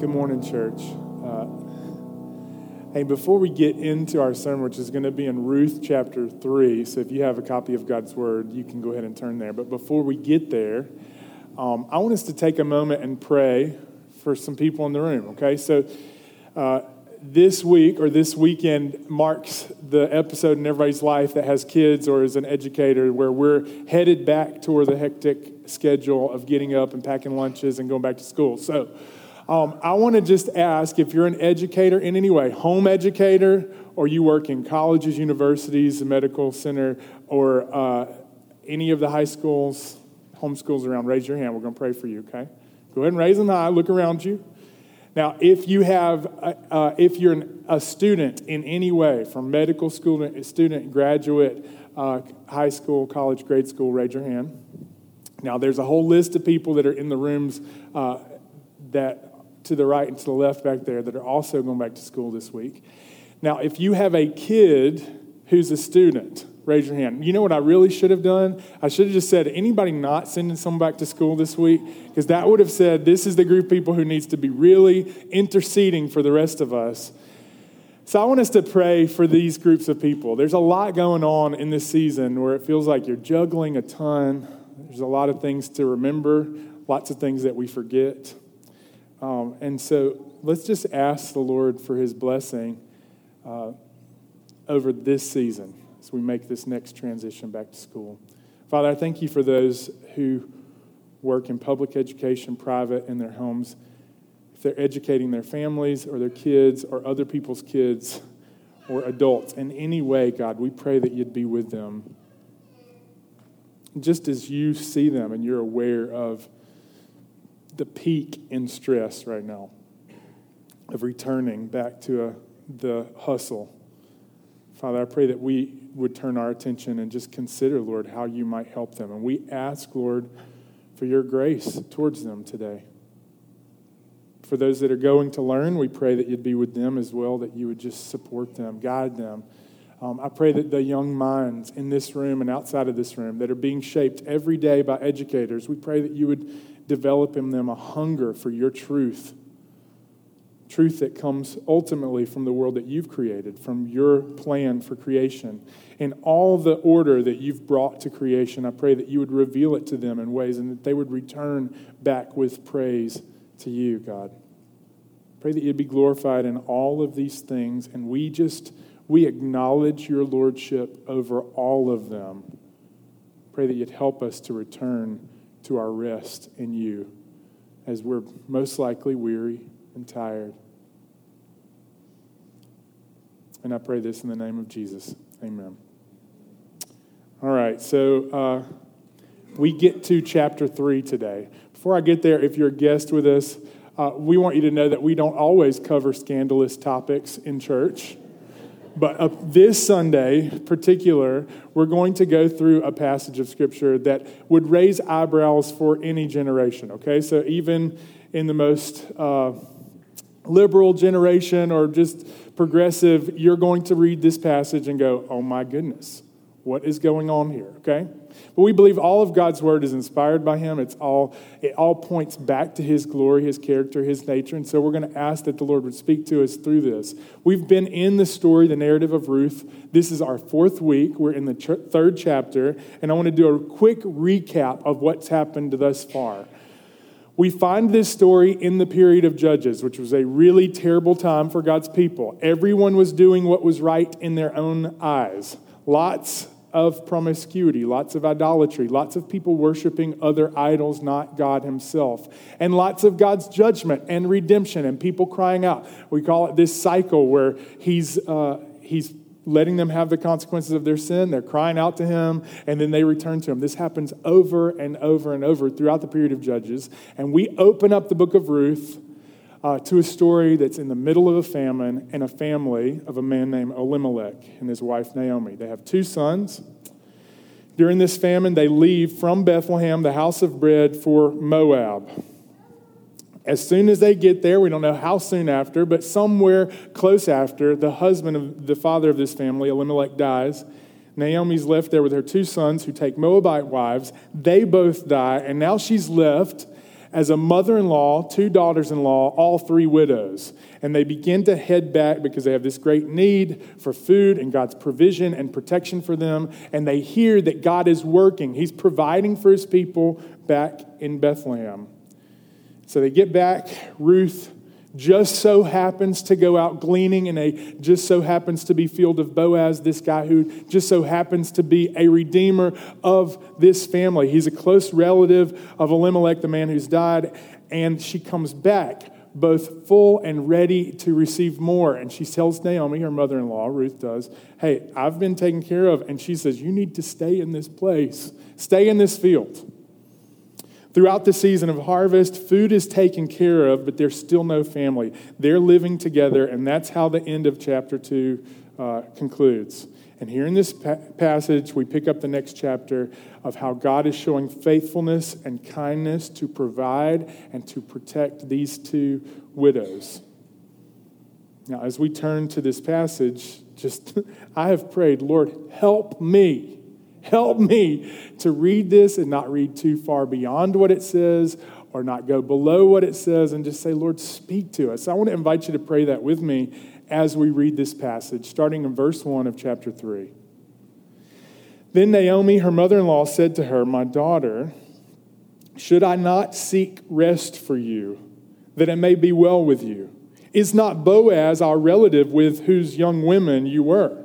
Good morning, church. Hey, before we get into our sermon, which is going to be in Ruth chapter 3, so if you have a copy of God's Word, you can go ahead and turn there. But before we get there, I want us to take a moment and pray for some people in the room, okay? So this week or this weekend marks the episode in everybody's life that has kids or is an educator where we're headed back toward the hectic schedule of getting up and packing lunches and going back to school. So I want to just ask if you're an educator in any way, home educator, or you work in colleges, universities, the medical center, or any of the high schools, homeschools around, raise your hand. We're going to pray for you, okay? Go ahead and raise them high. Look around you. Now, if you have, if you're a student in any way, from medical school, student, graduate, high school, college, grade school, raise your hand. Now, there's a whole list of people that are in the rooms that to the right and to the left back there that are also going back to school this week. Now, if you have a kid who's a student, raise your hand. You know what I really should have done? I should have just said, anybody not sending someone back to school this week? Because that would have said, this is the group of people who needs to be really interceding for the rest of us. So I want us to pray for these groups of people. There's a lot going on in this season where it feels like you're juggling a ton. There's a lot of things to remember, lots of things that we forget. And so let's just ask the Lord for his blessing over this season as we make this next transition back to school. Father, I thank you for those who work in public education, private, in their homes. If they're educating their families or their kids or other people's kids or adults in any way, God, we pray that you'd be with them. Just as you see them and you're aware of the peak in stress right now of returning back to the hustle. Father, I pray that we would turn our attention and just consider, Lord, how you might help them. And we ask, Lord, for your grace towards them today. For those that are going to learn, we pray that you'd be with them as well, that you would just support them, guide them. I pray that the young minds in this room and outside of this room that are being shaped every day by educators, we pray that you would develop in them a hunger for your truth that comes ultimately from the world that you've created, from your plan for creation. And all the order that you've brought to creation, I pray that you would reveal it to them in ways and that they would return back with praise to you, God. Pray that you'd be glorified in all of these things, and we acknowledge your lordship over all of them. Pray that you'd help us to return to our rest in you as we're most likely weary and tired. And I pray this in the name of Jesus. Amen. All right, so we get to chapter 3 today. Before I get there, if you're a guest with us, we want you to know that we don't always cover scandalous topics in church. But this Sunday in particular, we're going to go through a passage of Scripture that would raise eyebrows for any generation, okay? So even in the most liberal generation or just progressive, you're going to read this passage and go, oh my goodness, what is going on here, okay? But we believe all of God's Word is inspired by Him. It all points back to His glory, His character, His nature. And so we're going to ask that the Lord would speak to us through this. We've been in the story, the narrative of Ruth. This is our fourth week. We're in the third chapter. And I want to do a quick recap of what's happened thus far. We find this story in the period of Judges, which was a really terrible time for God's people. Everyone was doing what was right in their own eyes. Lots of promiscuity, lots of idolatry, lots of people worshiping other idols, not God himself, and lots of God's judgment and redemption and people crying out. We call it this cycle where he's letting them have the consequences of their sin. They're crying out to him, and then they return to him. This happens over and over and over throughout the period of Judges, and we open up the book of Ruth to a story that's in the middle of a famine and a family of a man named Elimelech and his wife Naomi. They have two sons. During this famine, they leave from Bethlehem, the house of bread, for Moab. As soon as they get there, we don't know how soon after, but somewhere close after, the husband of the father of this family, Elimelech, dies. Naomi's left there with her two sons who take Moabite wives. They both die, and now she's left as a mother-in-law, two daughters-in-law, all three widows. And they begin to head back because they have this great need for food and God's provision and protection for them. And they hear that God is working. He's providing for his people back in Bethlehem. So they get back. Ruth just so happens to go out gleaning in a just so happens to be field of Boaz, this guy who just so happens to be a redeemer of this family. He's a close relative of Elimelech, the man who's died, and she comes back both full and ready to receive more. And she tells Naomi, her mother-in-law, Ruth does, hey, I've been taken care of. And she says, you need to stay in this place. Stay in this field. Throughout the season of harvest, food is taken care of, but there's still no family. They're living together, and that's how the end of chapter 2 concludes. And here in this passage, we pick up the next chapter of how God is showing faithfulness and kindness to provide and to protect these two widows. Now, as we turn to this passage, I have prayed, Lord, help me. Help me to read this and not read too far beyond what it says or not go below what it says and just say, Lord, speak to us. I want to invite you to pray that with me as we read this passage, starting in verse 1 of chapter 3. Then Naomi, her mother-in-law, said to her, my daughter, should I not seek rest for you, that it may be well with you? Is not Boaz our relative with whose young women you were?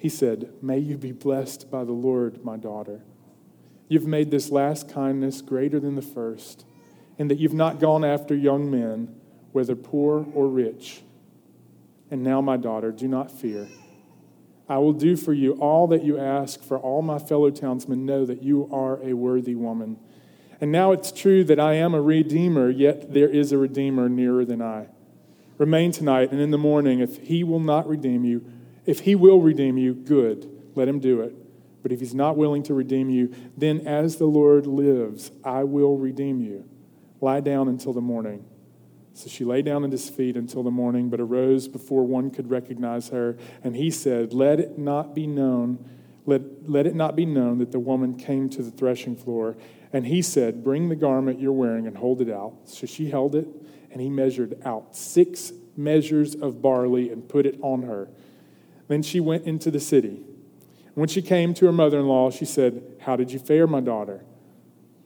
He said, may you be blessed by the Lord, my daughter. You've made this last kindness greater than the first, and that you've not gone after young men, whether poor or rich. And now, my daughter, do not fear. I will do for you all that you ask, for all my fellow townsmen know that you are a worthy woman. And now it's true that I am a redeemer, yet there is a redeemer nearer than I. Remain tonight, and in the morning, if he will redeem you, good, let him do it. But if he's not willing to redeem you, then as the Lord lives, I will redeem you. Lie down until the morning. So she lay down at his feet until the morning, but arose before one could recognize her. And he said, let it not be known that the woman came to the threshing floor. And he said, bring the garment you're wearing and hold it out. So she held it, and he measured out 6 measures of barley and put it on her. Then she went into the city. When she came to her mother-in-law, she said, how did you fare, my daughter?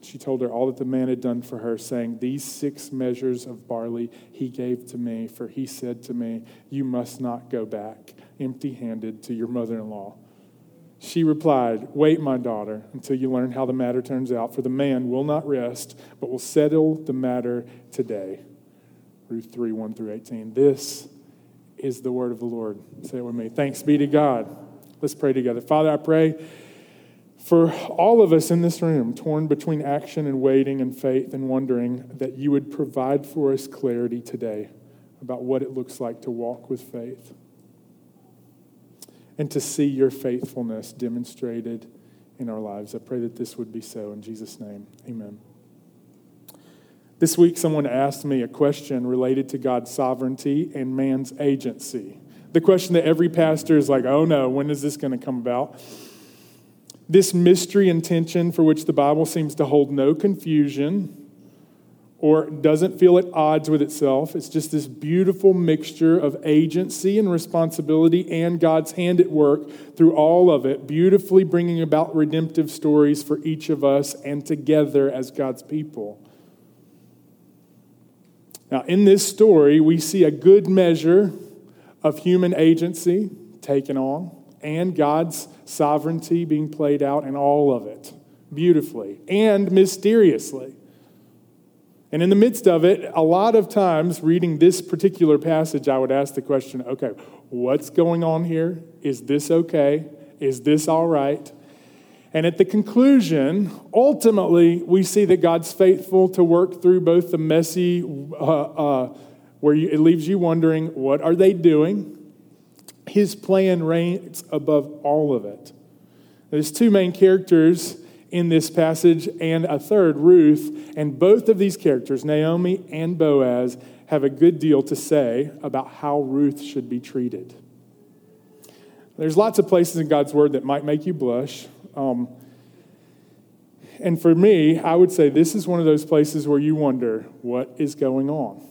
She told her all that the man had done for her, saying, these 6 measures of barley he gave to me, for he said to me, you must not go back empty-handed to your mother-in-law. She replied, wait, my daughter, until you learn how the matter turns out, for the man will not rest, but will settle the matter today. Ruth 3, 1 through 18. This is the word of the Lord. Say it with me. Thanks be to God. Let's pray together. Father, I pray for all of us in this room, torn between action and waiting and faith and wondering, that you would provide for us clarity today about what it looks like to walk with faith and to see your faithfulness demonstrated in our lives. I pray that this would be so. In Jesus' name, amen. This week, someone asked me a question related to God's sovereignty and man's agency. The question that every pastor is like, oh no, when is this going to come about? This mystery and tension for which the Bible seems to hold no confusion or doesn't feel at odds with itself. It's just this beautiful mixture of agency and responsibility and God's hand at work through all of it, beautifully bringing about redemptive stories for each of us and together as God's people. Now, in this story, we see a good measure of human agency taken on and God's sovereignty being played out in all of it, beautifully and mysteriously. And in the midst of it, a lot of times reading this particular passage, I would ask the question, okay, what's going on here? Is this okay? Is this all right? And at the conclusion, ultimately, we see that God's faithful to work through both the messy, it leaves you wondering, what are they doing? His plan reigns above all of it. There's two main characters in this passage and a third, Ruth. And both of these characters, Naomi and Boaz, have a good deal to say about how Ruth should be treated. There's lots of places in God's word that might make you blush. And for me, I would say this is one of those places where you wonder, what is going on?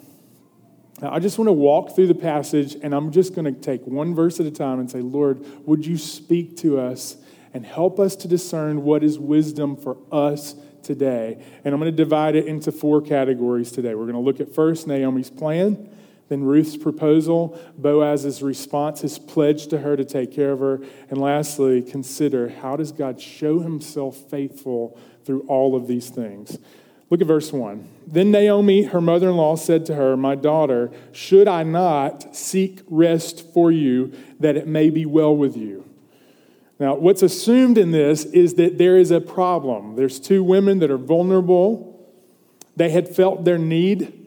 Now, I just want to walk through the passage, and I'm just going to take one verse at a time and say, Lord, would you speak to us and help us to discern what is wisdom for us today? And I'm going to divide it into four categories today. We're going to look at first Naomi's plan, then Ruth's proposal, Boaz's response, his pledge to her to take care of her, and lastly, consider how does God show himself faithful through all of these things. Look at verse 1. Then Naomi, her mother-in-law, said to her, "My daughter, should I not seek rest for you, that it may be well with you?" Now, what's assumed in this is that there is a problem. There's two women that are vulnerable. They had felt their need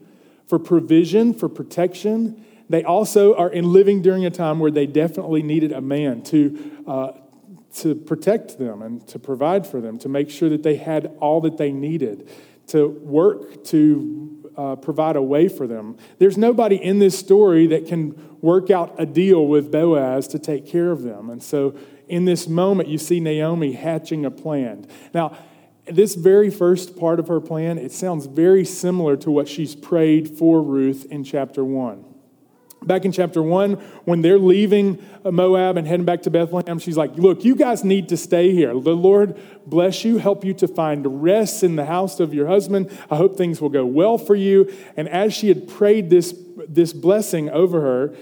for provision, for protection. They also are in living during a time where they definitely needed a man to protect them and to provide for them, to make sure that they had all that they needed, to work, to provide a way for them. There's nobody in this story that can work out a deal with Boaz to take care of them. And so in this moment, you see Naomi hatching a plan. Now, this very first part of her plan, it sounds very similar to what she's prayed for Ruth in chapter 1. Back in chapter 1, when they're leaving Moab and heading back to Bethlehem, she's like, look, you guys need to stay here. The Lord bless you, help you to find rest in the house of your husband. I hope things will go well for you. And as she had prayed this blessing over her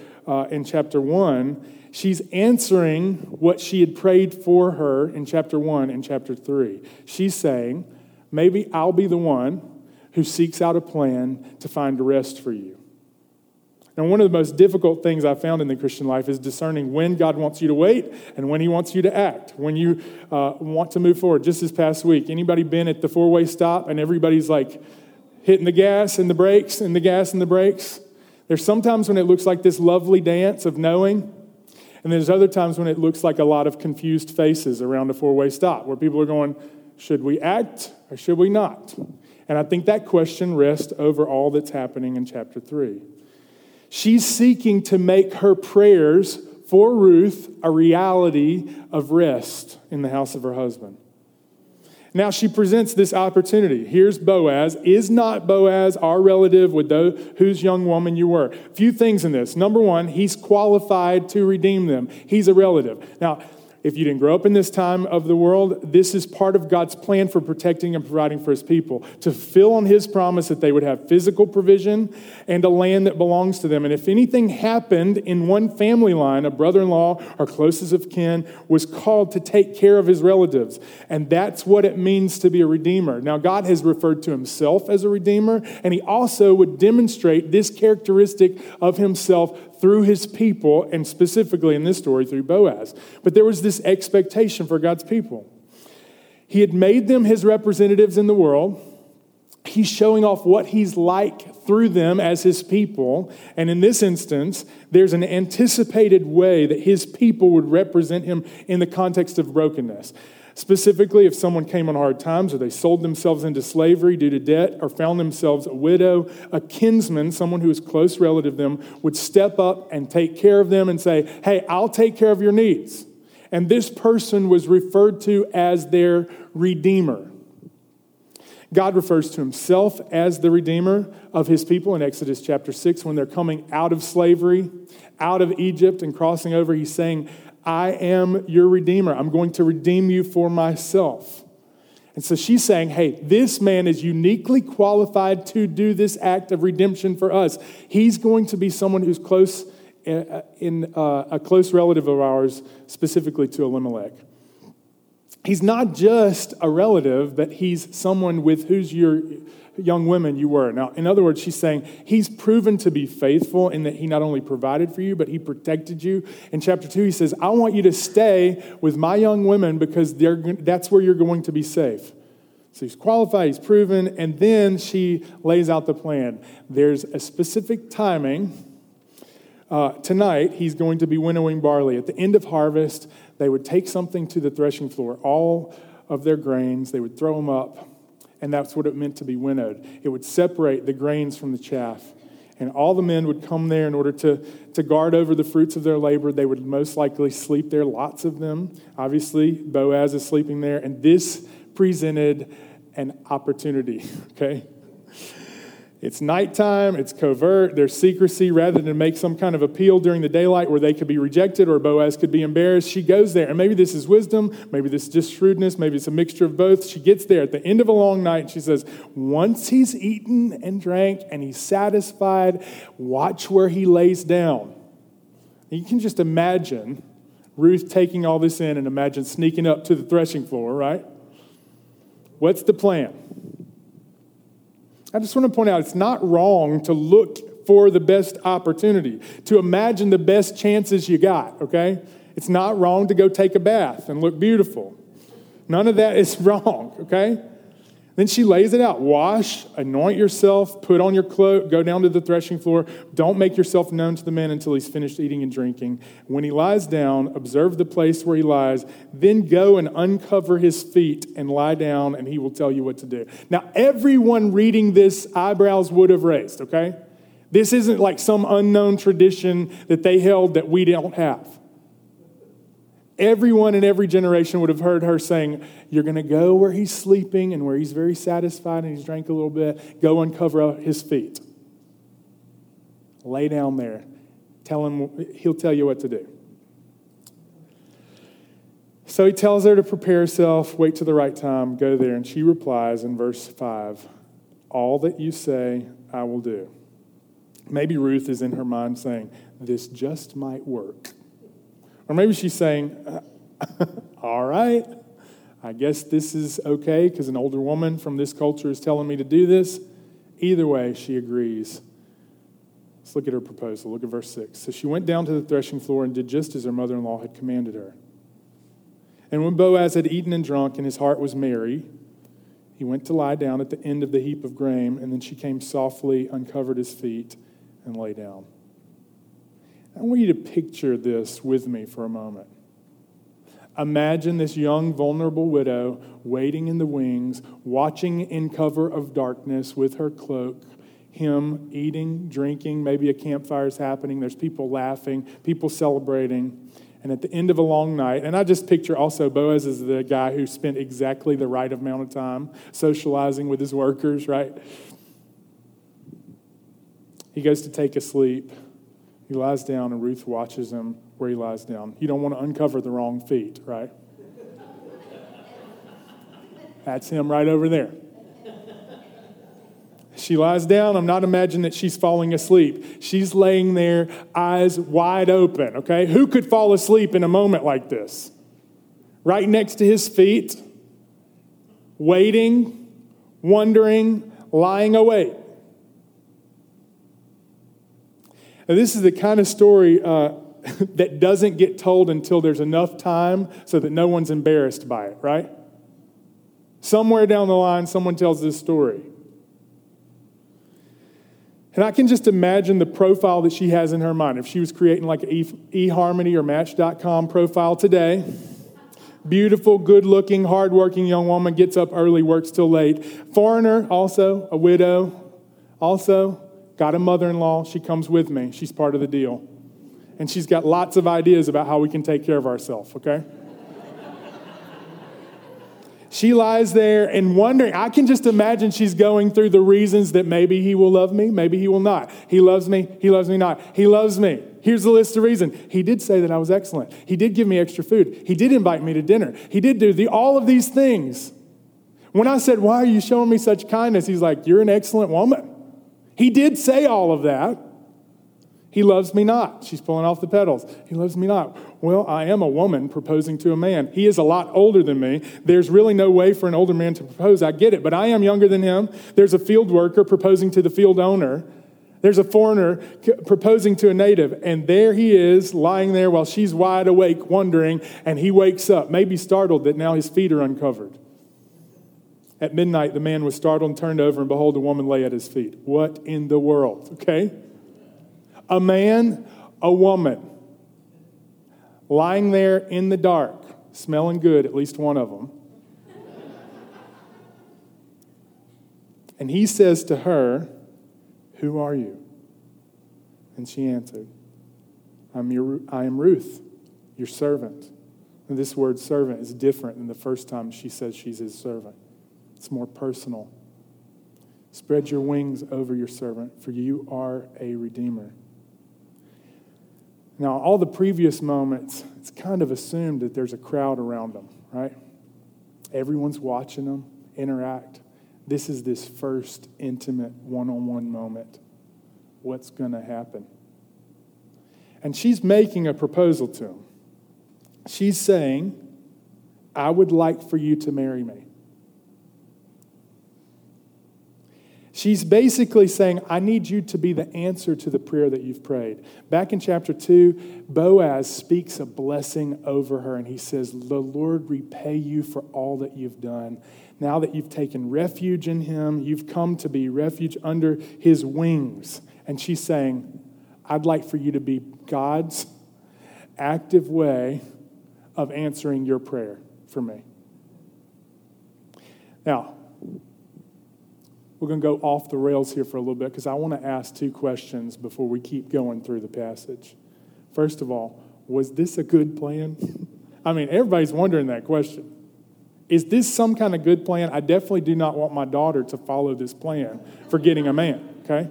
in chapter 1, she's answering what she had prayed for her in chapter 1 and chapter 3. She's saying, maybe I'll be the one who seeks out a plan to find rest for you. Now, one of the most difficult things I found in the Christian life is discerning when God wants you to wait and when he wants you to act, when you want to move forward. Just this past week, anybody been at the four-way stop and everybody's like hitting the gas and the brakes and the gas and the brakes? There's sometimes when it looks like this lovely dance of knowing, and there's other times when it looks like a lot of confused faces around a four-way stop where people are going, should we act or should we not? And I think that question rests over all that's happening in chapter 3. She's seeking to make her prayers for Ruth a reality of rest in the house of her husband. Now she presents this opportunity. Here's Boaz. Is not Boaz our relative with whose young woman you were? A few things in this. Number one, he's qualified to redeem them. He's a relative. Now, if you didn't grow up in this time of the world, this is part of God's plan for protecting and providing for his people, to fill on his promise that they would have physical provision and a land that belongs to them. And if anything happened in one family line, a brother-in-law or closest of kin was called to take care of his relatives. And that's what it means to be a redeemer. Now, God has referred to himself as a redeemer, and he also would demonstrate this characteristic of himself through his people, and specifically in this story, through Boaz. But there was this expectation for God's people. He had made them his representatives in the world. He's showing off what he's like through them as his people. And in this instance, there's an anticipated way that his people would represent him in the context of brokenness. Specifically, if someone came on hard times or they sold themselves into slavery due to debt or found themselves a widow, a kinsman, someone who is close relative to them, would step up and take care of them and say, hey, I'll take care of your needs. And this person was referred to as their redeemer. God refers to himself as the redeemer of his people in Exodus chapter 6. When they're coming out of slavery, out of Egypt and crossing over, he's saying, I am your redeemer. I'm going to redeem you for myself. And so she's saying, hey, this man is uniquely qualified to do this act of redemption for us. He's going to be someone who's close, a close relative of ours, specifically to Elimelech. He's not just a relative, but he's someone with whose young women you were. Now, in other words, she's saying he's proven to be faithful in that he not only provided for you, but he protected you. In chapter 2, he says, I want you to stay with my young women because that's where you're going to be safe. So he's qualified, he's proven, and then she lays out the plan. There's a specific timing. Tonight, he's going to be winnowing barley. At the end of harvest, they would take something to the threshing floor, all of their grains, they would throw them up. And that's what it meant to be winnowed. It would separate the grains from the chaff. And all the men would come there in order to guard over the fruits of their labor. They would most likely sleep there, lots of them. Obviously, Boaz is sleeping there. And this presented an opportunity, okay? It's nighttime, it's covert, there's secrecy. Rather than make some kind of appeal during the daylight where they could be rejected or Boaz could be embarrassed, she goes there. And maybe this is wisdom, maybe this is just shrewdness, maybe it's a mixture of both. She gets there at the end of a long night. She says, once he's eaten and drank and he's satisfied, watch where he lays down. And you can just imagine Ruth taking all this in and imagine sneaking up to the threshing floor, right? What's the plan? I just want to point out, it's not wrong to look for the best opportunity, to imagine the best chances you got, okay? It's not wrong to go take a bath and look beautiful. None of that is wrong, okay? Then she lays it out. Wash, anoint yourself, put on your cloak, go down to the threshing floor. Don't make yourself known to the man until he's finished eating and drinking. When he lies down, observe the place where he lies. Then go and uncover his feet and lie down, and he will tell you what to do. Now, everyone reading this, eyebrows would have raised, okay? This isn't like some unknown tradition that they held that we don't have. Everyone in every generation would have heard her saying, you're going to go where he's sleeping and where he's very satisfied and he's drank a little bit, go uncover his feet. Lay down there. Tell him, he'll tell you what to do. So he tells her to prepare herself, wait till the right time, go there. And she replies in verse 5, all that you say, I will do. Maybe Ruth is in her mind saying, this just might work. Or maybe she's saying, all right, I guess this is okay because an older woman from this culture is telling me to do this. Either way, she agrees. Let's look at her proposal. Look at verse 6. So she went down to the threshing floor and did just as her mother-in-law had commanded her. And when Boaz had eaten and drunk and his heart was merry, he went to lie down at the end of the heap of grain, and then she came softly, uncovered his feet, and lay down. I want you to picture this with me for a moment. Imagine this young, vulnerable widow waiting in the wings, watching in cover of darkness with her cloak, him eating, drinking, maybe a campfire's happening, there's people laughing, people celebrating, and at the end of a long night, and I just picture also Boaz is the guy who spent exactly the right amount of time socializing with his workers, right? He goes to take a sleep. He lies down, and Ruth watches him where he lies down. You don't want to uncover the wrong feet, right? That's him right over there. She lies down. I'm not imagining that she's falling asleep. She's laying there, eyes wide open, okay? Who could fall asleep in a moment like this? Right next to his feet, waiting, wondering, lying awake. Now, this is the kind of story that doesn't get told until there's enough time so that no one's embarrassed by it, right? Somewhere down the line, someone tells this story. And I can just imagine the profile that she has in her mind. If she was creating like an eHarmony or Match.com profile today, beautiful, good-looking, hard-working young woman, gets up early, works till late. Foreigner, also a widow, also got a mother-in-law, she comes with me. She's part of the deal. And she's got lots of ideas about how we can take care of ourselves, okay? She lies there and wondering. I can just imagine she's going through the reasons that maybe he will love me, maybe he will not. He loves me not. He loves me. Here's the list of reasons. He did say that I was excellent. He did give me extra food. He did invite me to dinner. He did do all of these things. When I said, why are you showing me such kindness? He's like, you're an excellent woman. He did say all of that. He loves me not. She's pulling off the pedals. He loves me not. Well, I am a woman proposing to a man. He is a lot older than me. There's really no way for an older man to propose. I get it, but I am younger than him. There's a field worker proposing to the field owner. There's a foreigner proposing to a native. And there he is lying there while she's wide awake wondering. And he wakes up, maybe startled that now his feet are uncovered. At midnight, the man was startled and turned over, and behold, a woman lay at his feet. What in the world? Okay? A man, a woman, lying there in the dark, smelling good, at least one of them. And he says to her, who are you? And she answered, I am Ruth, your servant. And this word servant is different than the first time she says she's his servant. It's more personal. Spread your wings over your servant, for you are a redeemer. Now, all the previous moments, it's kind of assumed that there's a crowd around them, right? Everyone's watching them interact. This is this first intimate one-on-one moment. What's going to happen? And she's making a proposal to him. She's saying, I would like for you to marry me. She's basically saying, I need you to be the answer to the prayer that you've prayed. Back in chapter 2, Boaz speaks a blessing over her, and he says, the Lord repay you for all that you've done. Now that you've taken refuge in him, you've come to be refuge under his wings. And she's saying, I'd like for you to be God's active way of answering your prayer for me. Now, we're going to go off the rails here for a little bit because I want to ask two questions before we keep going through the passage. First of all, was this a good plan? I mean, everybody's wondering that question. Is this some kind of good plan? I definitely do not want my daughter to follow this plan for getting a man, okay?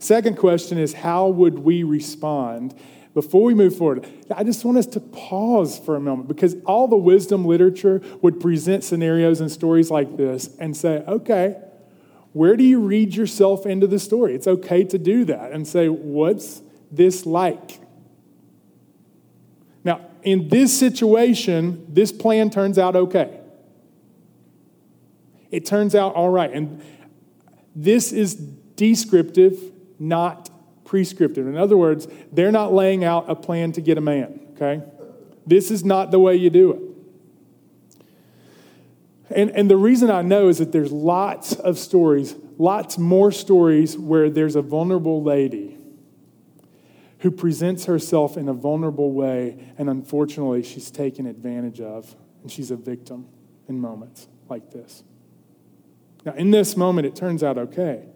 Second question is, how would we respond? Before we move forward, I just want us to pause for a moment because all the wisdom literature would present scenarios and stories like this and say, okay, where do you read yourself into the story? It's okay to do that and say, what's this like? Now, in this situation, this plan turns out okay. It turns out all right. And this is descriptive, not prescriptive. In other words, they're not laying out a plan to get a man, okay? This is not the way you do it. And the reason I know is that there's lots of stories, lots more stories where there's a vulnerable lady who presents herself in a vulnerable way, and unfortunately she's taken advantage of, and she's a victim in moments like this. Now, in this moment, it turns out okay.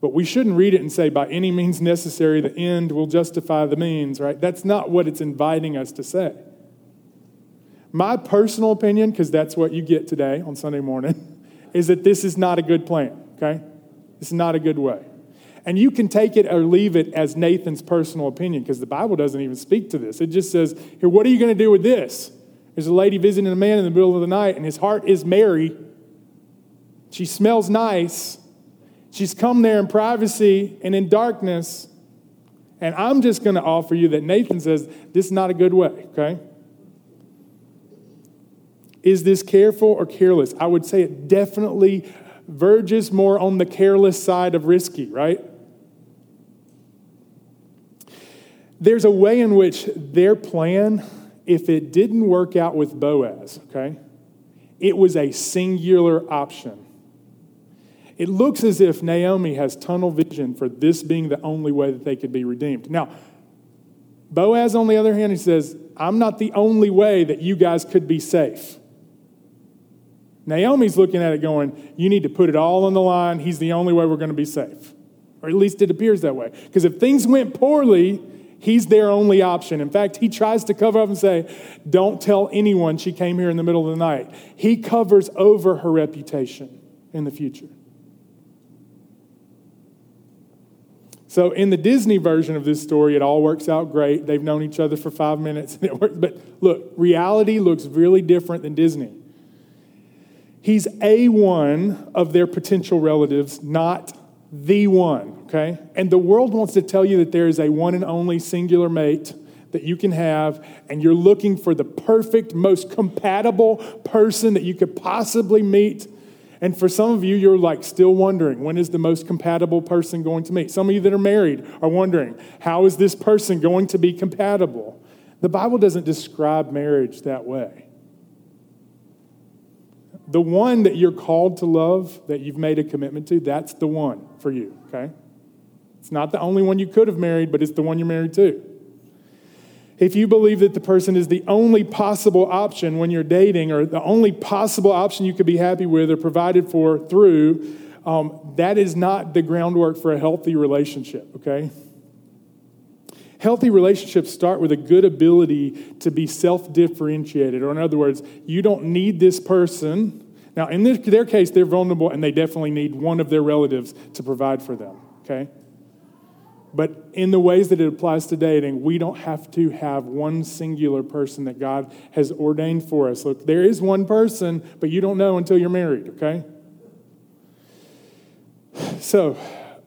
But we shouldn't read it and say, by any means necessary, the end will justify the means, right? That's not what it's inviting us to say. My personal opinion, because that's what you get today on Sunday morning, is that this is not a good plan, okay? This is not a good way. And you can take it or leave it as Nathan's personal opinion, because the Bible doesn't even speak to this. It just says, here, what are you going to do with this? There's a lady visiting a man in the middle of the night, and his heart is merry. She smells nice. She's come there in privacy and in darkness, and I'm just going to offer you that Nathan says, this is not a good way, okay? Is this careful or careless? I would say it definitely verges more on the careless side of risky, right? There's a way in which their plan, if it didn't work out with Boaz, okay, it was a singular option. It looks as if Naomi has tunnel vision for this being the only way that they could be redeemed. Now, Boaz, on the other hand, he says, I'm not the only way that you guys could be safe. Naomi's looking at it going, you need to put it all on the line. He's the only way we're going to be safe. Or at least it appears that way. Because if things went poorly, he's their only option. In fact, he tries to cover up and say, don't tell anyone she came here in the middle of the night. He covers over her reputation in the future. So in the Disney version of this story, it all works out great. They've known each other for 5 minutes. And it works. But look, reality looks really different than Disney. He's a one of their potential relatives, not the one, okay? And the world wants to tell you that there is a one and only singular mate that you can have, and you're looking for the perfect, most compatible person that you could possibly meet. And for some of you, you're like still wondering, when is the most compatible person going to meet? Some of you that are married are wondering, how is this person going to be compatible? The Bible doesn't describe marriage that way. The one that you're called to love, that you've made a commitment to, that's the one for you, okay? It's not the only one you could have married, but it's the one you're married to. If you believe that the person is the only possible option when you're dating, or the only possible option you could be happy with or provided for through, that is not the groundwork for a healthy relationship, okay? Healthy relationships start with a good ability to be self-differentiated. Or in other words, you don't need this person. Now, in their case, they're vulnerable, and they definitely need one of their relatives to provide for them, okay? But in the ways that it applies to dating, we don't have to have one singular person that God has ordained for us. Look, there is one person, but you don't know until you're married, okay? So,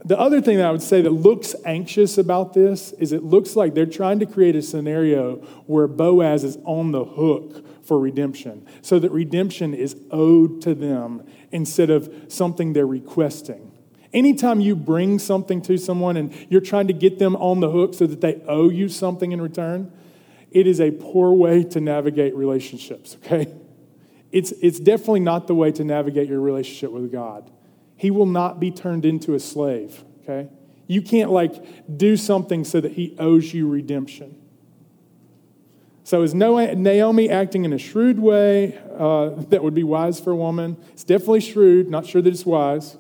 the other thing that I would say that looks anxious about this is it looks like they're trying to create a scenario where Boaz is on the hook for redemption, so that redemption is owed to them instead of something they're requesting. Anytime you bring something to someone and you're trying to get them on the hook so that they owe you something in return, it is a poor way to navigate relationships, okay? It's definitely not the way to navigate your relationship with God. He will not be turned into a slave, okay? You can't, do something so that he owes you redemption. So is Naomi acting in a shrewd way that would be wise for a woman? It's definitely shrewd, not sure that it's wise.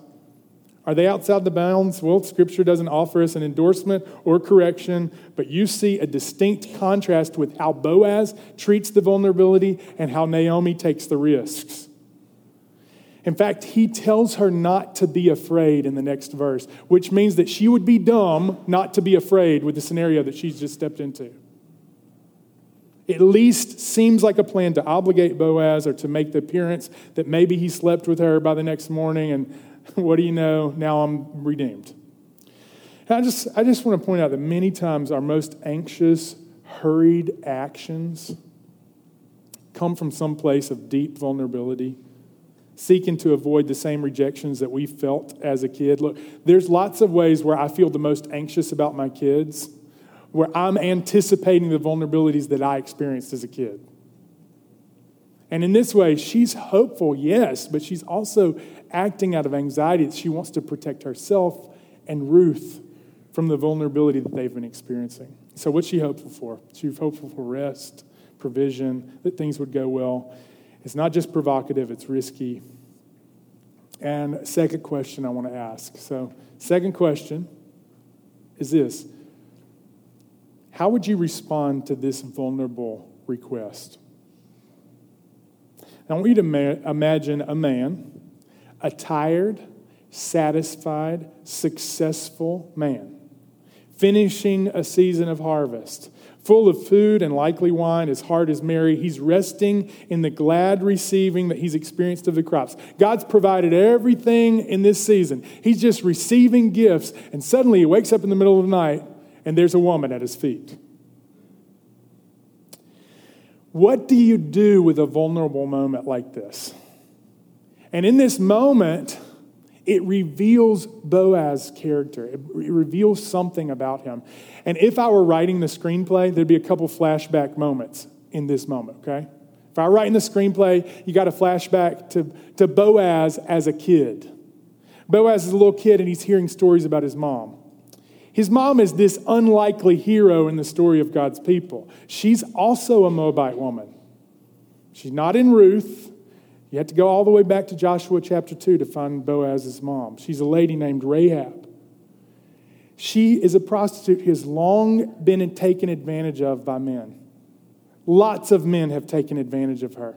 Are they outside the bounds? Well, Scripture doesn't offer us an endorsement or correction, but you see a distinct contrast with how Boaz treats the vulnerability and how Naomi takes the risks. In fact, he tells her not to be afraid in the next verse, which means that she would be dumb not to be afraid with the scenario that she's just stepped into. At least seems like a plan to obligate Boaz or to make the appearance that maybe he slept with her by the next morning, and what do you know, now I'm redeemed. And I just want to point out that many times our most anxious, hurried actions come from some place of deep vulnerability, seeking to avoid the same rejections that we felt as a kid. Look, there's lots of ways where I feel the most anxious about my kids, where I'm anticipating the vulnerabilities that I experienced as a kid. And in this way, she's hopeful, yes, but she's also acting out of anxiety. She wants to protect herself and Ruth from the vulnerability that they've been experiencing. So what's she hopeful for? She's hopeful for rest, provision, that things would go well. It's not just provocative, it's risky. And second question I want to ask. So second question is this. How would you respond to this vulnerable request? I want you to imagine a man, a tired, satisfied, successful man, finishing a season of harvest, full of food and likely wine, his heart is merry. He's resting in the glad receiving that he's experienced of the crops. God's provided everything in this season. He's just receiving gifts, and suddenly he wakes up in the middle of the night, and there's a woman at his feet. What do you do with a vulnerable moment like this? And in this moment, it reveals Boaz's character. It reveals something about him. And if I were writing the screenplay, there'd be a couple flashback moments in this moment, okay? If I were writing the screenplay, you got a flashback to Boaz as a kid. Boaz is a little kid, and he's hearing stories about his mom. His mom is this unlikely hero in the story of God's people. She's also a Moabite woman. She's not in Ruth. You have to go all the way back to Joshua chapter 2 to find Boaz's mom. She's a lady named Rahab. She is a prostitute who has long been taken advantage of by men. Lots of men have taken advantage of her.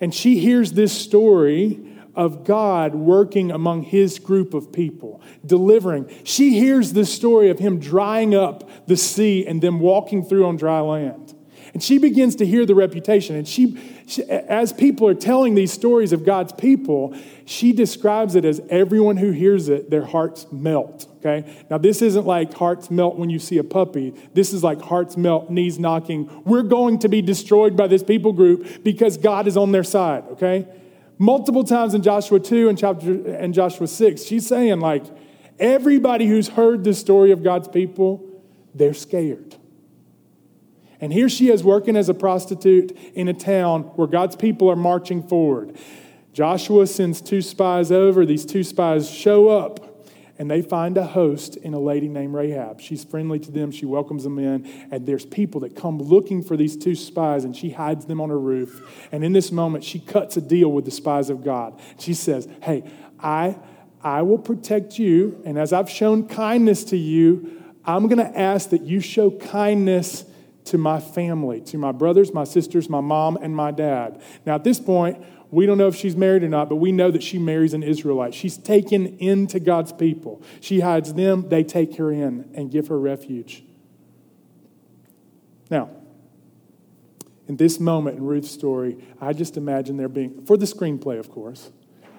And she hears this story of God working among his group of people, delivering. She hears the story of him drying up the sea and them walking through on dry land. And she begins to hear the reputation. And she, as people are telling these stories of God's people, she describes it as everyone who hears it, their hearts melt, okay? Now, this isn't like hearts melt when you see a puppy. This is like hearts melt, knees knocking. We're going to be destroyed by this people group because God is on their side, okay? Multiple times in Joshua 2 and Joshua 6, she's saying, like, everybody who's heard the story of God's people, they're scared. And here she is working as a prostitute in a town where God's people are marching forward. Joshua sends two spies over. These two spies show up, and they find a host in a lady named Rahab. She's friendly to them. She welcomes them in. And there's people that come looking for these two spies, and she hides them on her roof. And in this moment, she cuts a deal with the spies of God. She says, hey, I will protect you, and as I've shown kindness to you, I'm going to ask that you show kindness to my family, to my brothers, my sisters, my mom, and my dad. Now, at this point, we don't know if she's married or not, but we know that she marries an Israelite. She's taken into God's people. She hides them. They take her in and give her refuge. Now, in this moment in Ruth's story, I just imagine there being, for the screenplay, of course,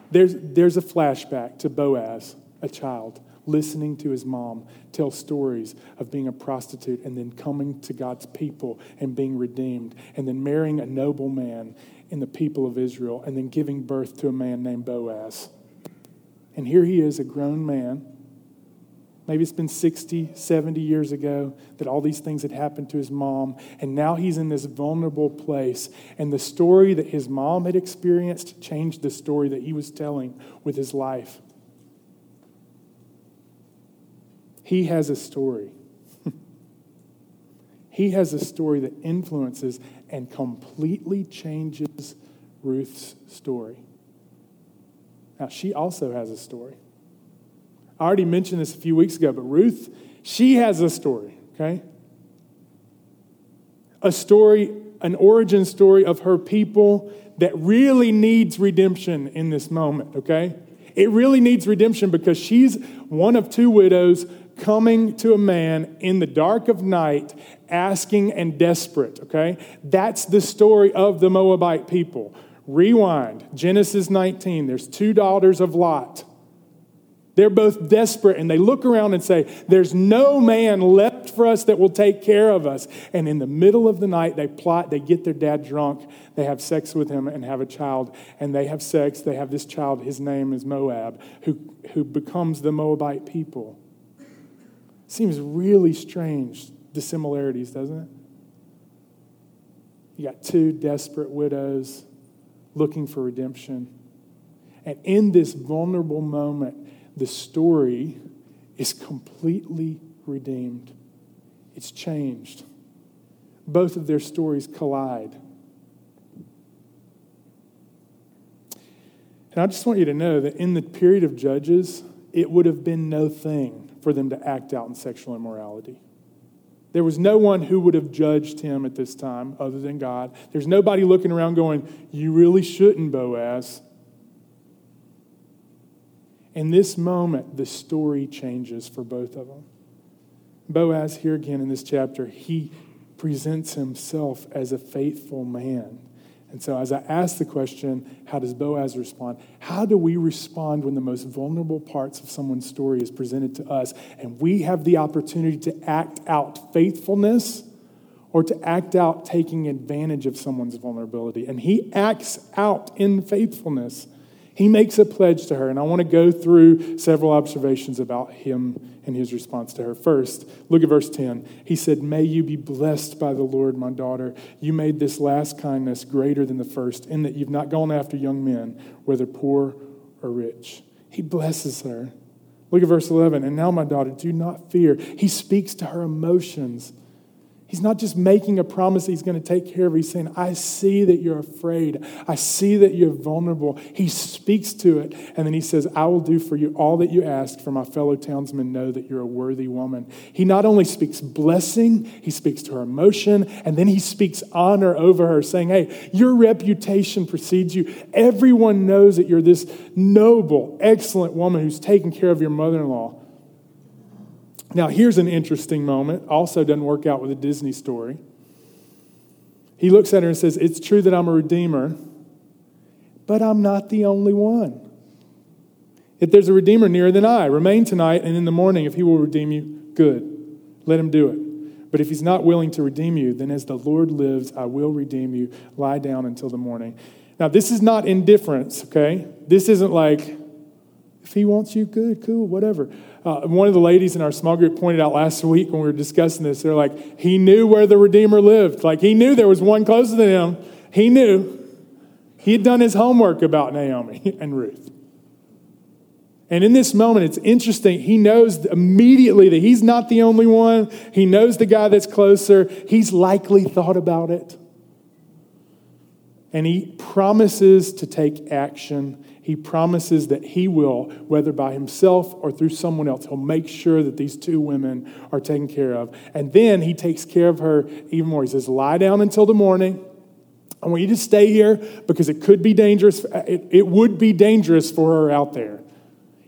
there's a flashback to Boaz, a child, listening to his mom tell stories of being a prostitute and then coming to God's people and being redeemed and then marrying a noble man in the people of Israel and then giving birth to a man named Boaz. And here he is, a grown man. Maybe it's been 60, 70 years ago that all these things had happened to his mom, and now he's in this vulnerable place. And the story that his mom had experienced changed the story that he was telling with his life. He has a story. He has a story that influences and completely changes Ruth's story. Now, she also has a story. I already mentioned this a few weeks ago, but Ruth, she has a story, okay? A story, an origin story of her people that really needs redemption in this moment, okay? It really needs redemption because she's one of two widows coming to a man in the dark of night, asking and desperate, okay? That's the story of the Moabite people. Rewind, Genesis 19, there's two daughters of Lot. They're both desperate, and they look around and say, there's no man left for us that will take care of us. And in the middle of the night, they plot, they get their dad drunk, they have sex with him and have a child, and they have sex, they have this child, his name is Moab, who becomes the Moabite people. Seems really strange, the similarities, doesn't it? You got two desperate widows looking for redemption. And in this vulnerable moment, the story is completely redeemed. It's changed. Both of their stories collide. And I just want you to know that in the period of Judges, it would have been no thing for them to act out in sexual immorality. There was no one who would have judged him at this time other than God. There's nobody looking around going, you really shouldn't, Boaz. In this moment, the story changes for both of them. Boaz, here again in this chapter, he presents himself as a faithful man. And so as I ask the question, how does Boaz respond? How do we respond when the most vulnerable parts of someone's story is presented to us and we have the opportunity to act out faithfulness or to act out taking advantage of someone's vulnerability? And he acts out in faithfulness. He makes a pledge to her, and I want to go through several observations about him and his response to her. First, look at verse 10. He said, may you be blessed by the Lord, my daughter. You made this last kindness greater than the first, in that you've not gone after young men, whether poor or rich. He blesses her. Look at verse 11. And now, my daughter, do not fear. He speaks to her emotions. He's not just making a promise that he's going to take care of her. He's saying, I see that you're afraid. I see that you're vulnerable. He speaks to it. And then he says, I will do for you all that you ask, for my fellow townsmen know that you're a worthy woman. He not only speaks blessing, he speaks to her emotion, and then he speaks honor over her, saying, hey, your reputation precedes you. Everyone knows that you're this noble, excellent woman who's taking care of your mother-in-law. Now, here's an interesting moment. Also doesn't work out with a Disney story. He looks at her and says, it's true that I'm a redeemer, but I'm not the only one. If there's a redeemer nearer than I, remain tonight, and in the morning, if he will redeem you, good. Let him do it. But if he's not willing to redeem you, then as the Lord lives, I will redeem you. Lie down until the morning. Now, this is not indifference, okay? This isn't like, if he wants you, good, cool, whatever. One of the ladies in our small group pointed out last week when we were discussing this, they're like, he knew where the redeemer lived. Like, he knew there was one closer than him. He knew. He had done his homework about Naomi and Ruth. And in this moment, it's interesting. He knows immediately that he's not the only one. He knows the guy that's closer. He's likely thought about it. And he promises to take action. He promises that he will, whether by himself or through someone else, he'll make sure that these two women are taken care of. And then he takes care of her even more. He says, lie down until the morning. I want you to stay here because it could be dangerous. It would be dangerous for her out there.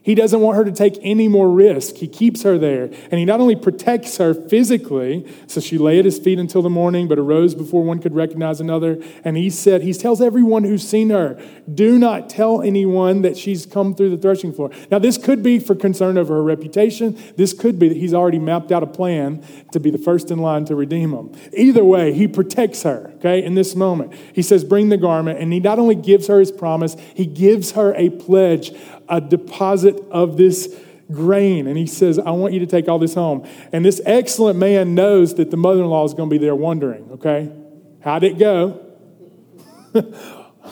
He doesn't want her to take any more risk. He keeps her there. And he not only protects her physically, so she lay at his feet until the morning, but arose before one could recognize another. And he said, he tells everyone who's seen her, do not tell anyone that she's come through the threshing floor. Now, this could be for concern over her reputation. This could be that he's already mapped out a plan to be the first in line to redeem them. Either way, he protects her, okay, in this moment. He says, bring the garment. And he not only gives her his promise, he gives her a pledge, a deposit of this grain. And he says, I want you to take all this home. And this excellent man knows that the mother-in-law is going to be there wondering, okay, how'd it go?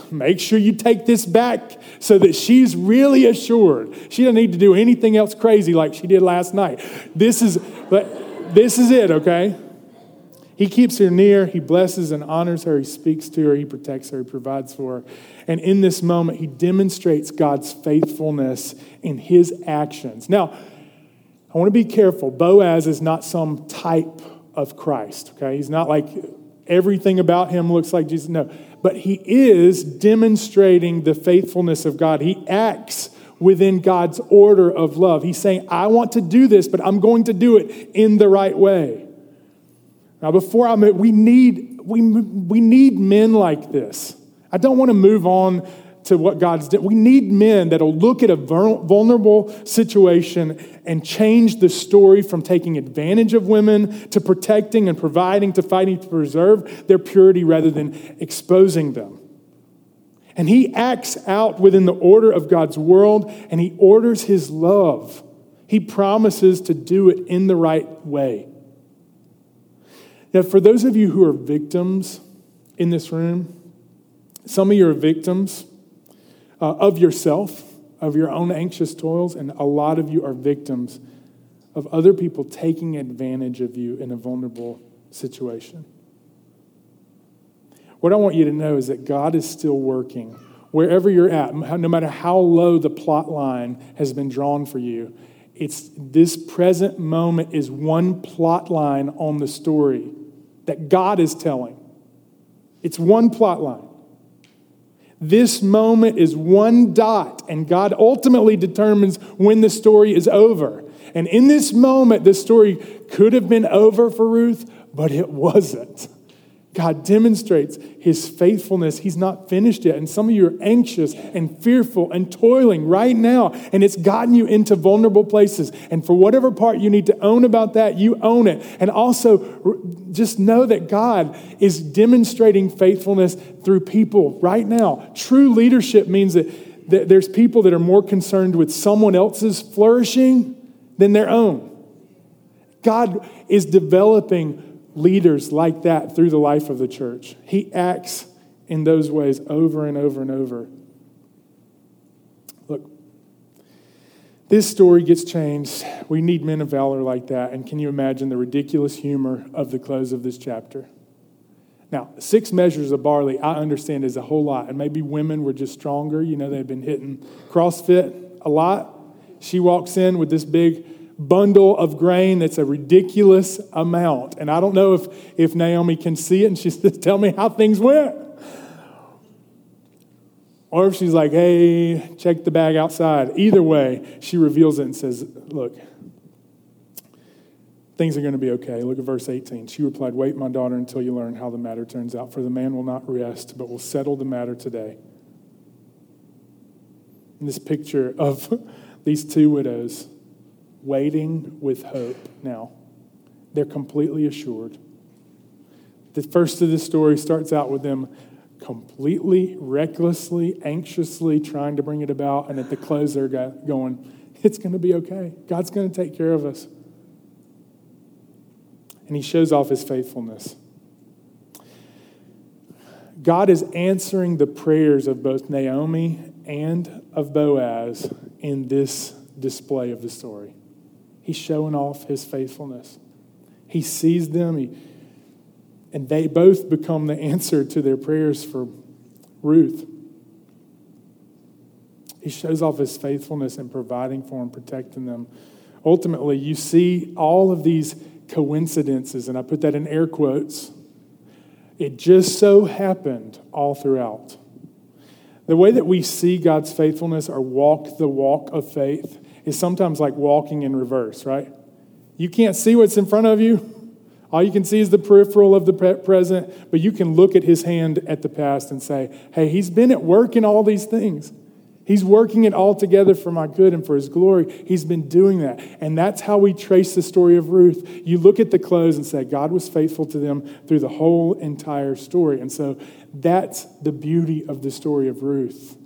Make sure you take this back so that she's really assured. She doesn't need to do anything else crazy like she did last night. This is it, okay? He keeps her near. He blesses and honors her. He speaks to her. He protects her. He provides for her. And in this moment, he demonstrates God's faithfulness in his actions. Now, I want to be careful. Boaz is not some type of Christ, okay? He's not like everything about him looks like Jesus. No, but he is demonstrating the faithfulness of God. He acts within God's order of love. He's saying, I want to do this, but I'm going to do it in the right way. Now, before I move, we need men like this. I don't want to move on to what God's done. We need men that'll look at a vulnerable situation and change the story from taking advantage of women to protecting and providing to fighting to preserve their purity rather than exposing them. And he acts out within the order of God's world, and he orders his love. He promises to do it in the right way. Now, for those of you who are victims in this room, some of you are victims of yourself, of your own anxious toils, and a lot of you are victims of other people taking advantage of you in a vulnerable situation. What I want you to know is that God is still working. Wherever you're at, no matter how low the plot line has been drawn for you, it's this present moment is one plot line on the story that God is telling. It's one plot line. This moment is one dot, and God ultimately determines when the story is over. And in this moment, the story could have been over for Ruth, but it wasn't. God demonstrates his faithfulness. He's not finished yet. And some of you are anxious and fearful and toiling right now. And it's gotten you into vulnerable places. And for whatever part you need to own about that, you own it. And also just know that God is demonstrating faithfulness through people right now. True leadership means that there's people that are more concerned with someone else's flourishing than their own. God is developing leaders like that through the life of the church. He acts in those ways over and over and over. Look, this story gets changed. We need men of valor like that. And can you imagine the ridiculous humor of the close of this chapter? Now, 6 measures of barley, I understand, is a whole lot. And maybe women were just stronger. You know, they've been hitting CrossFit a lot. She walks in with this big bundle of grain that's a ridiculous amount. And I don't know if Naomi can see it and she says, tell me how things went. Or if she's like, hey, check the bag outside. Either way, she reveals it and says, look, Things are going to be okay. Look at verse 18. She replied, "Wait, my daughter, until you learn how the matter turns out, for the man will not rest, but will settle the matter today." And this picture of these two widows waiting with hope now. They're completely assured. The first of this story starts out with them completely, recklessly, anxiously trying to bring it about. And at the close, they're going, it's going to be okay. God's going to take care of us. And he shows off his faithfulness. God is answering the prayers of both Naomi and of Boaz in this display of the story. He's showing off his faithfulness. He sees them, and they both become the answer to their prayers for Ruth. He shows off his faithfulness in providing for them, protecting them. Ultimately, you see all of these coincidences, and I put that in air quotes. It just so happened all throughout. The way that we see God's faithfulness or walk the walk of faith is sometimes like walking in reverse, right? You can't see what's in front of you. All you can see is the peripheral of the present, but you can look at his hand at the past and say, hey, he's been at work in all these things. He's working it all together for my good and for his glory. He's been doing that. And that's how we trace the story of Ruth. You look at the close and say, God was faithful to them through the whole entire story. And so that's the beauty of the story of Ruth.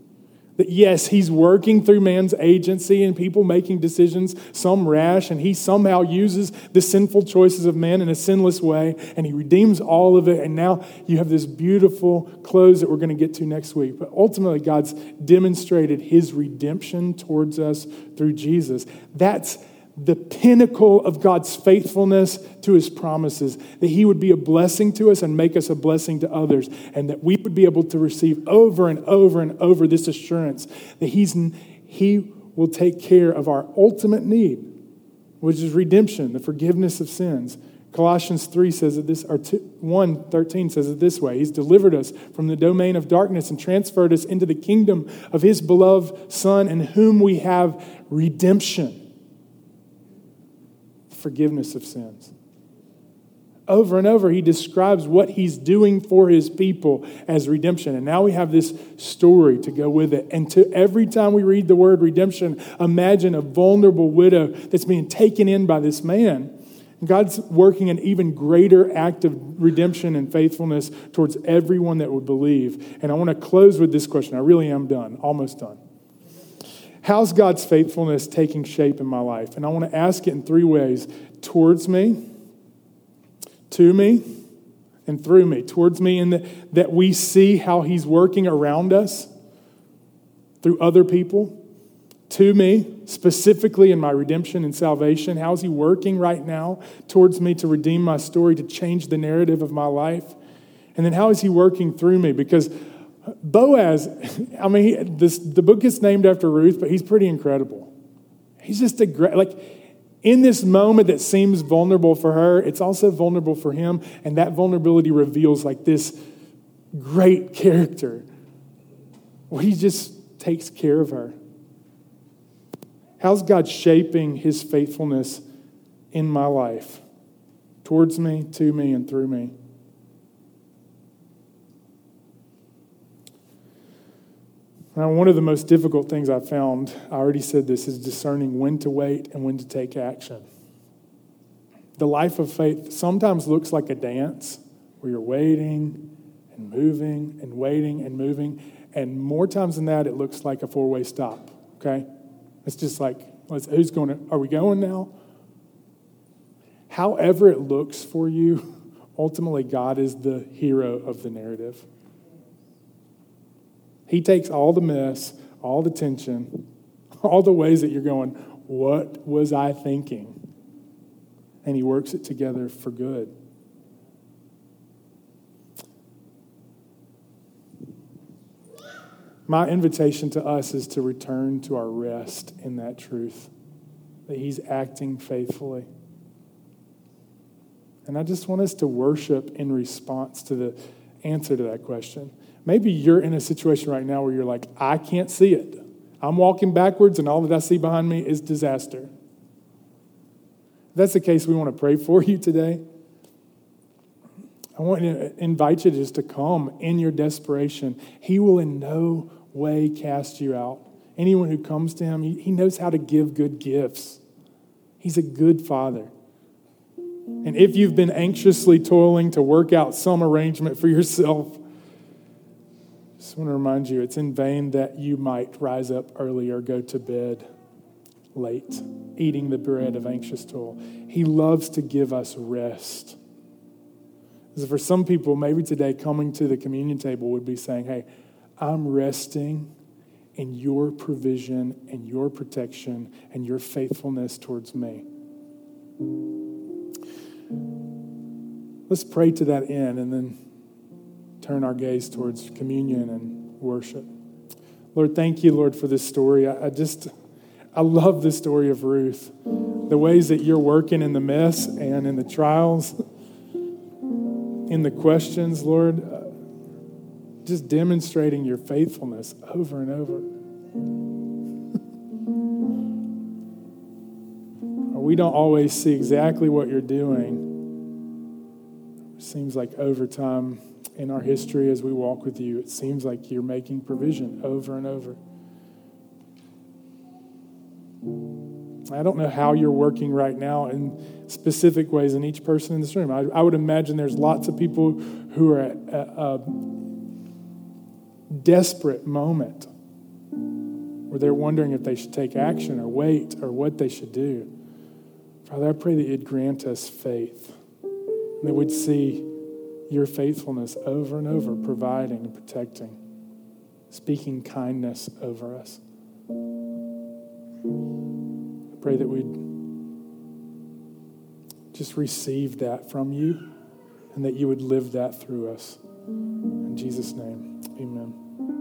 That yes, he's working through man's agency and people making decisions, some rash, and he somehow uses the sinful choices of man in a sinless way, and he redeems all of it. And now you have this beautiful close that we're going to get to next week. But ultimately, God's demonstrated his redemption towards us through Jesus. That's the pinnacle of God's faithfulness to his promises, that he would be a blessing to us and make us a blessing to others, and that we would be able to receive over and over and over this assurance that he will take care of our ultimate need, which is redemption, the forgiveness of sins. Colossians 3 says that this, or 1:13 says it this way: he's delivered us from the domain of darkness and transferred us into the kingdom of his beloved Son, in whom we have redemption. Forgiveness of sins. Over and over, he describes what he's doing for his people as redemption. And now we have this story to go with it. And to every time we read the word redemption, imagine a vulnerable widow that's being taken in by this man. And God's working an even greater act of redemption and faithfulness towards everyone that would believe. And I want to close with this question. I really am done, almost done. How's God's faithfulness taking shape in my life? And I want to ask it in three ways: towards me, to me, and through me. Towards me in that we see how he's working around us through other people. To me, specifically in my redemption and salvation. How's he working right now towards me to redeem my story, to change the narrative of my life? And then how is he working through me? Because Boaz, the book is named after Ruth, but he's pretty incredible. He's just a great, in this moment that seems vulnerable for her, it's also vulnerable for him. And that vulnerability reveals this great character where he just takes care of her. How's God shaping his faithfulness in my life? Towards me, to me, and through me. Now, one of the most difficult things I've found, I already said this, is discerning when to wait and when to take action. The life of faith sometimes looks like a dance where you're waiting and moving and waiting and moving. And more times than that, it looks like a four-way stop, okay? It's just who's going to, are we going now? However it looks for you, ultimately God is the hero of the narrative. He takes all the mess, all the tension, all the ways that you're going, what was I thinking? And he works it together for good. My invitation to us is to return to our rest in that truth, that he's acting faithfully. And I just want us to worship in response to the answer to that question. Maybe you're in a situation right now where you're like, I can't see it. I'm walking backwards and all that I see behind me is disaster. If that's the case, we want to pray for you today. I want to invite you just to come in your desperation. He will in no way cast you out. Anyone who comes to him, he knows how to give good gifts. He's a good father. And if you've been anxiously toiling to work out some arrangement for yourself, I just want to remind you, it's in vain that you might rise up early or go to bed late, eating the bread of anxious toil. He loves to give us rest. So for some people, maybe today coming to the communion table would be saying, hey, I'm resting in your provision and your protection and your faithfulness towards me. Let's pray to that end and then turn our gaze towards communion and worship. Lord, thank you, Lord, for this story. I love this story of Ruth, the ways that you're working in the mess and in the trials, in the questions, Lord, just demonstrating your faithfulness over and over. We don't always see exactly what you're doing. It seems like over time in our history as we walk with you, it seems like you're making provision over and over. I don't know how you're working right now in specific ways in each person in this room. I would imagine there's lots of people who are at a desperate moment where they're wondering if they should take action or wait or what they should do. Father, I pray that you'd grant us faith and that we'd see your faithfulness over and over, providing and protecting, speaking kindness over us. Pray that we'd just receive that from you and that you would live that through us. In Jesus' name, amen.